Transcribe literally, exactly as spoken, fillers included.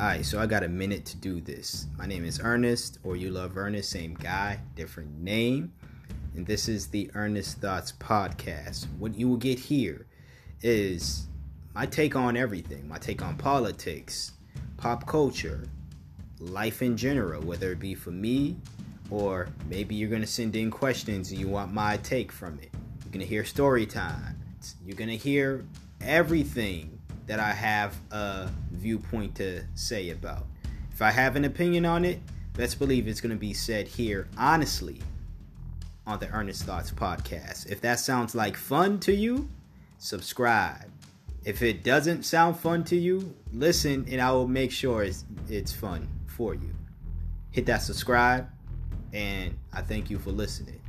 Alright, so I got a minute to do this. My name is Ernest, or You Love Ernest, same guy, different name. And this is the Ernest Thoughts Podcast. What you will get here is my take on everything. My take on politics, pop culture, life in general, whether it be for me, or maybe you're going to send in questions and you want my take from it. You're going to hear story time. You're going to hear everything that I have a viewpoint to say about. If I have an opinion on it, let's believe it's going to be said here honestly on the Ernest Thoughts Podcast. If that sounds like fun to you, subscribe. If it doesn't sound fun to you, listen, and I will make sure it's, it's fun for you. Hit that subscribe, and I thank you for listening.